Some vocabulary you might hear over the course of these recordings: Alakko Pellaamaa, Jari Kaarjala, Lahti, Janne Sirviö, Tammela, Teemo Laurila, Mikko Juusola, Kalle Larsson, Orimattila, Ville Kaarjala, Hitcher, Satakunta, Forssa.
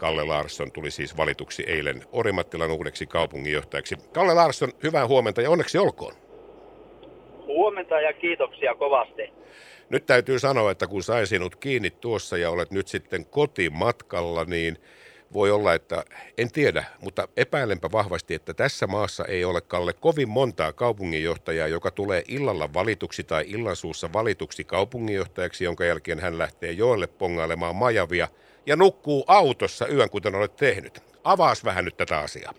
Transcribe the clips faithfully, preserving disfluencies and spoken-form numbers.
Kalle Larsson tuli siis valituksi eilen Orimattilan uudeksi kaupunginjohtajaksi. Kalle Larsson, hyvää huomenta ja onneksi olkoon. Huomenta ja kiitoksia kovasti. Nyt täytyy sanoa, että kun sai sinut kiinni tuossa ja olet nyt sitten kotimatkalla, niin voi olla, että en tiedä, mutta epäilenpä vahvasti, että tässä maassa ei ole, Kalle, kovin montaa kaupunginjohtajaa, joka tulee illalla valituksi tai illansuussa valituksi kaupunginjohtajaksi, jonka jälkeen hän lähtee joelle pongailemaan majavia ja nukkuu autossa yön, kuten olet tehnyt. Avaas vähän nyt tätä asiaa.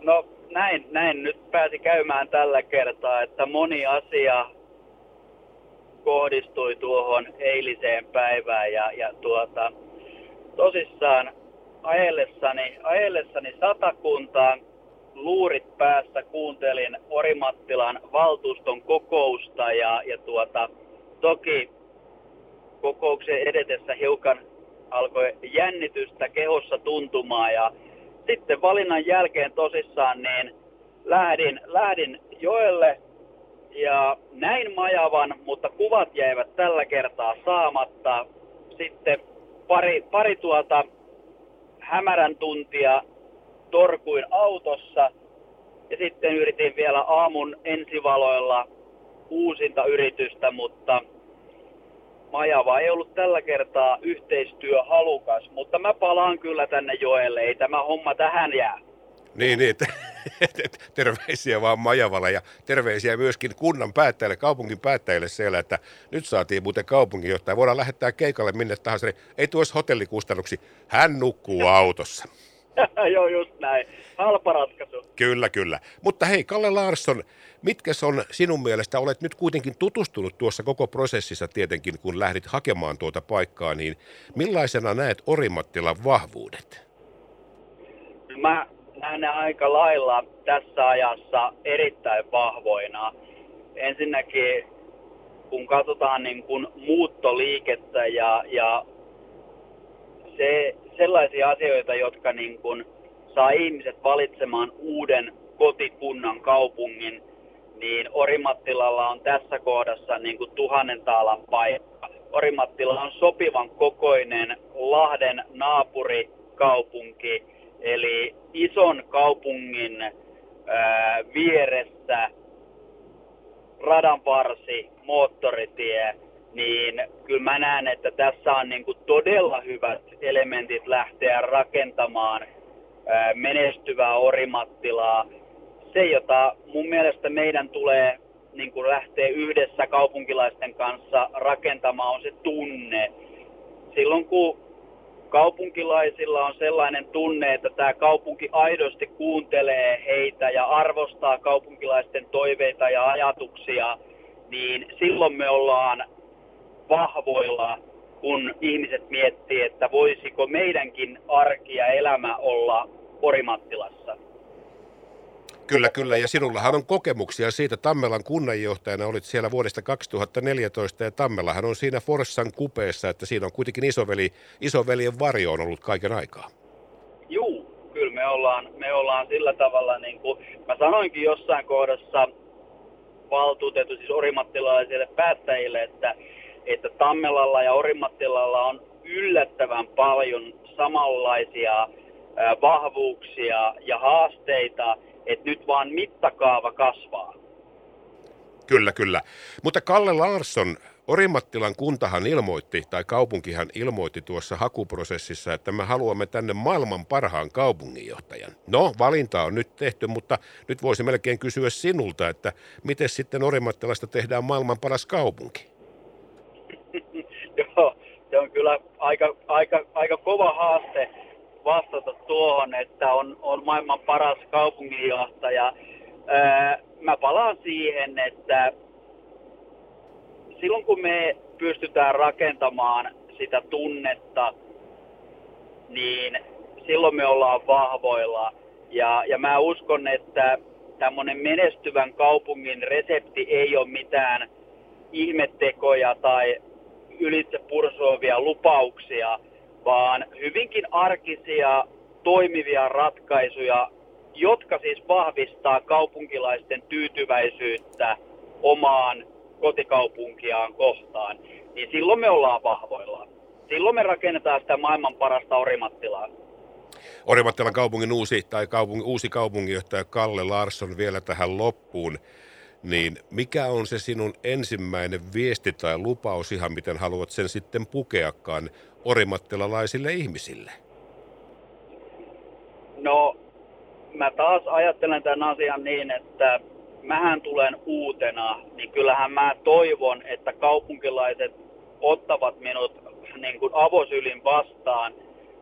No näin, näin nyt pääsi käymään tällä kertaa, että moni asia kohdistui tuohon eiliseen päivään ja, ja tuota... Tosissaan ajellessani, ajellessani Satakuntaan luurit päässä kuuntelin Orimattilan valtuuston kokousta ja, ja tuota, toki kokouksen edetessä hiukan alkoi jännitystä kehossa tuntumaan ja sitten valinnan jälkeen tosissaan niin lähdin, lähdin joelle ja näin majavan, mutta kuvat jäivät tällä kertaa saamatta. Sitten Pari, pari tuota hämärän tuntia torkuin autossa ja sitten yritin vielä aamun ensivaloilla uusinta yritystä, mutta majava ei ollut tällä kertaa yhteistyöhalukas. Mutta mä palaan kyllä tänne joelle, ei tämä homma tähän jää. Niin, niin. Terveisiä vaan majavalle ja terveisiä myöskin kunnan päättäjille, kaupungin päättäjille siellä, että nyt saatiin muuten kaupunginjohtaja. Voidaan lähettää keikalle minne tahansa, niin ei tuossa hotellikustannuksi. Hän nukkuu autossa. Joo, just näin. Halpa ratkaisu. Kyllä, kyllä. Mutta hei, Kalle Larsson, mitkä on sinun mielestä, olet nyt kuitenkin tutustunut tuossa koko prosessissa tietenkin, kun lähdit hakemaan tuota paikkaa, niin millaisena näet Orimattilan vahvuudet? Mä... Näen aika lailla tässä ajassa erittäin vahvoina. Ensinnäkin, kun katsotaan niin kuin muuttoliikettä ja, ja se, sellaisia asioita, jotka niin kuin saa ihmiset valitsemaan uuden kotikunnan kaupungin, niin Orimattilalla on tässä kohdassa niin kuin tuhannen taalan paikka. Orimattila on sopivan kokoinen Lahden naapurikaupunki. Eli ison kaupungin ää, vieressä radanvarsi, moottoritie, niin kyllä mä näen, että tässä on niinku todella hyvät elementit lähteä rakentamaan ää, menestyvää Orimattilaa. Se, jota mun mielestä meidän tulee niinku lähteä yhdessä kaupunkilaisten kanssa rakentamaan, on se tunne. Silloin kun kaupunkilaisilla on sellainen tunne, että tämä kaupunki aidosti kuuntelee heitä ja arvostaa kaupunkilaisten toiveita ja ajatuksia, niin silloin me ollaan vahvoilla, kun ihmiset miettii, että voisiko meidänkin arki ja elämä olla Orimattilassa. Kyllä, kyllä. Ja sinullahan on kokemuksia siitä. Tammelan kunnanjohtajana olit siellä vuodesta kaksituhattaneljätoista ja Tammelahan on siinä Forssan kupeessa, että siinä on kuitenkin isoveli, isoveljen varjo on ollut kaiken aikaa. Juu, kyllä me ollaan, me ollaan sillä tavalla, niin kuin mä sanoinkin jossain kohdassa valtuutettu siis orimattilaisille päättäjille, että, että Tammelalla ja Orimattilalla on yllättävän paljon samanlaisia vahvuuksia ja haasteita, että nyt vaan mittakaava kasvaa. Kyllä, kyllä. Mutta Kalle Larsson, Orimattilan kuntahan ilmoitti, tai kaupunkihan ilmoitti tuossa hakuprosessissa, että me haluamme tänne maailman parhaan kaupunginjohtajan. No, valinta on nyt tehty, mutta nyt voisi melkein kysyä sinulta, että miten sitten Orimattilasta tehdään maailman paras kaupunki? Joo, se on kyllä aika, aika, aika kova haaste vastata tuohon, että on, on maailman paras kaupunginjohtaja. Öö, mä palaan siihen, että silloin kun me pystytään rakentamaan sitä tunnetta, niin silloin me ollaan vahvoilla. Ja, ja mä uskon, että tämmöinen menestyvän kaupungin resepti ei ole mitään ihmettekoja tai ylitse pursuavia lupauksia, vaan hyvinkin arkisia, toimivia ratkaisuja, jotka siis vahvistaa kaupunkilaisten tyytyväisyyttä omaan kotikaupunkiaan kohtaan. Niin silloin me ollaan vahvoilla. silloin me rakennetaan sitä maailman parasta Orimattilaa. Orimattilan kaupungin uusi, tai kaupungin, uusi kaupunginjohtaja Kalle Larsson vielä tähän loppuun. Niin mikä on se sinun ensimmäinen viesti tai lupaus ihan, miten haluat sen sitten pukeakaan orimattilalaisille ihmisille? No, mä taas ajattelen tämän asian niin, että mähän tulen uutena, niin kyllähän mä toivon, että kaupunkilaiset ottavat minut niin kuin avosylin vastaan.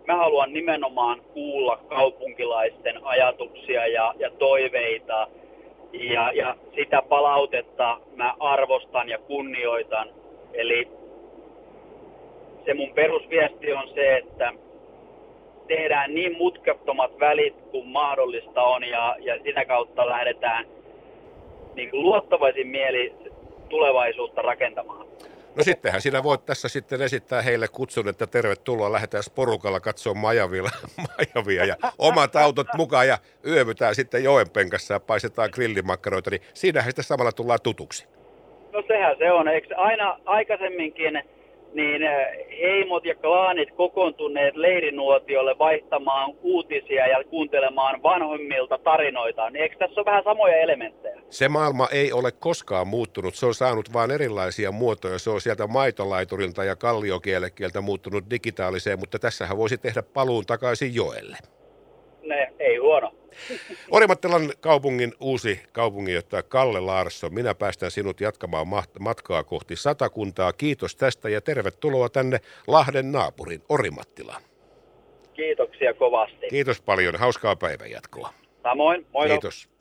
Mä haluan nimenomaan kuulla kaupunkilaisten ajatuksia ja, ja toiveita. Ja, ja sitä palautetta mä arvostan ja kunnioitan. Eli se mun perusviesti on se, että tehdään niin mutkattomat välit kuin mahdollista on ja, ja sitä kautta lähdetään niin kuin luottavaisin mieli tulevaisuutta rakentamaan. No sittenhän sinä voit tässä sitten esittää heille kutsun, että tervetuloa, lähdetään porukalla katsoa majavia, majavia ja omat autot mukaan ja yövytään sitten joenpenkassa ja paistetaan grillimakkaroita, niin siinähän sitä samalla tullaan tutuksi. No sehän se on, eikö aina aikaisemminkin niin heimot ja klaanit kokoontuneet leirinuotiolle vaihtamaan uutisia ja kuuntelemaan vanhemmilta tarinoitaan, niin eikö tässä ole vähän samoja elementtejä? Se maailma ei ole koskaan muuttunut, se on saanut vain erilaisia muotoja, se on sieltä maitolaiturilta ja kalliokielekieltä muuttunut digitaaliseen, mutta tässähän voisi tehdä paluun takaisin joelle. Ne, ei huono. Orimattilan kaupungin uusi kaupunginjohtaja Kalle Larsson, minä päästän sinut jatkamaan matkaa kohti Satakuntaa. Kiitos tästä ja tervetuloa tänne Lahden naapurin Orimattilaan. Kiitoksia kovasti. Kiitos paljon, hauskaa päivänjatkoa. Samoin, moi. Kiitos.